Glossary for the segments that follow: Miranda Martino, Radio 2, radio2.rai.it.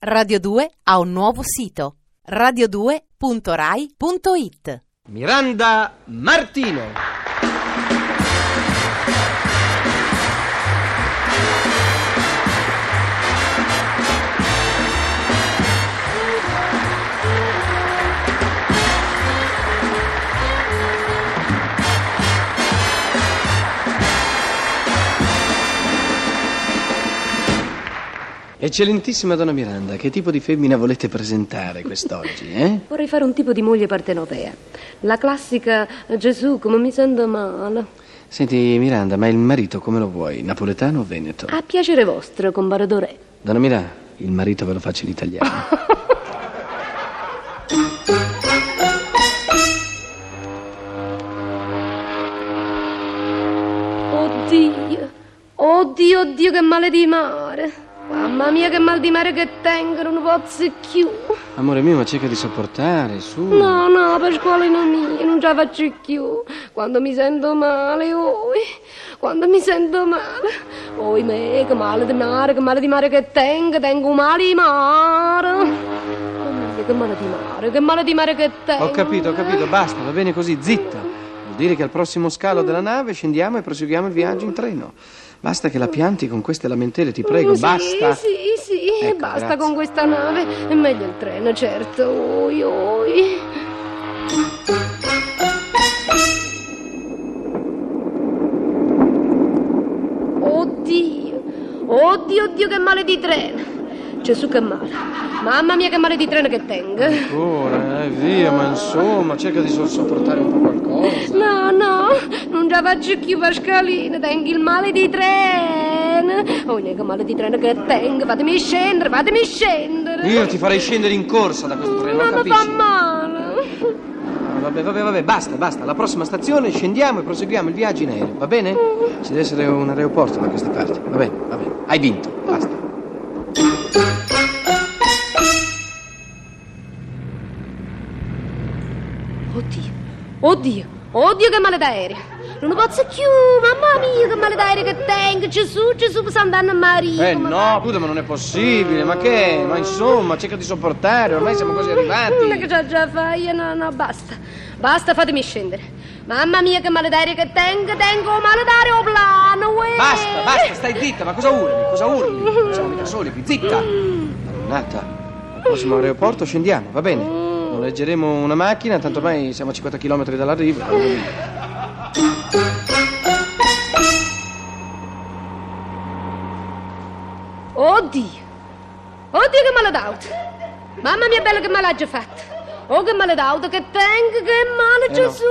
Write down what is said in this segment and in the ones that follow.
Radio 2 ha un nuovo sito, radio2.rai.it. Miranda Martino. Eccellentissima donna Miranda, che tipo di femmina volete presentare quest'oggi, eh? Vorrei fare un tipo di moglie partenopea, la classica Gesù come mi sento male. Senti Miranda, ma il marito come lo vuoi, napoletano o veneto? A piacere vostro, comparatore. Donna Miranda, il marito ve lo faccio in italiano. Oddio che male di mare. Mamma mia che mal di mare che tengo, non posso più. Amore mio, ma cerca di sopportare, su. No, Pasqualino mio, non ce la faccio più. Quando mi sento male, me, che male di mare che tengo male di mare. Mamma mia, che male di mare che tengo. Ho capito, basta, va bene così, zitta. Vuol dire che al prossimo scalo della nave scendiamo e proseguiamo il viaggio in treno. Basta che la pianti con queste lamentele, ti prego, basta. Sì, ecco, basta, grazie. Con questa nave è meglio il treno, certo. Oi. Oddio che male di treno. Gesù che male. Mamma mia che male di treno che tengo. Ancora, via, ma insomma, cerca di sopportare un po' qualcosa. No, non ce la faccio più, Pascalino, tengo il male di treno. Oh, che male di treno che tengo, fatemi scendere. Io ti farei scendere in corsa da questo treno, ma capisci? Ma fa male. Vabbè, basta, alla prossima stazione scendiamo e proseguiamo il viaggio in aereo, va bene? Ci deve essere un aeroporto da queste parti, va bene, hai vinto, basta. Oddio che male d'aereo. Non posso più, mamma mia che male d'aereo che tengo. Gesù per Sant'Anna Maria. No, puta, ma non è possibile. Ma che? Ma insomma, cerca di sopportare. Ormai siamo quasi arrivati. Non è che già fai. No, basta, fatemi scendere. Mamma mia che male d'aereo che tengo male d'aeroplano. Basta, stai zitta. Ma cosa urli? Siamo mica soli qui, zitta. Nata, al prossimo aeroporto scendiamo, va bene? Noleggeremo una macchina, tanto ormai siamo a 50 km dall'arrivo. Oddio che male d'auto. Mamma mia bella che malaggia fatta. Oh che male d'auto che tengo, che male, Gesù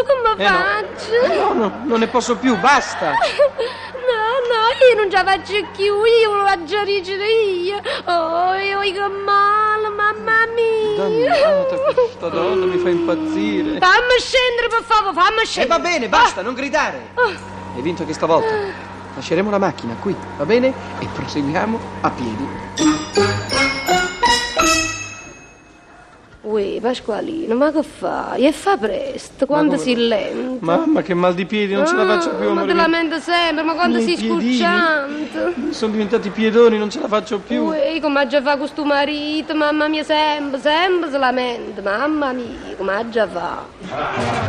come faccio? No, non ne posso più, basta. No, io non ce la faccio più, io lo faccio rigere io. Oh, che male, mamma mia. Dannata, questa donna mi fa impazzire. Fammi scendere, per favore. Va bene, basta, non gridare. Hai vinto anche stavolta. Lasceremo la macchina qui, va bene? E proseguiamo a piedi. Uè, Pasqualino, ma che fai? E fa presto, quando si lenta. Mamma, che mal di piedi, non ce la faccio più. Ma te lamento sempre, ma quando sei scurciante. Sono diventati piedoni, non ce la faccio più. Uè, come già fa questo marito, mamma mia, sempre si lamenta. Mamma mia, come già fa.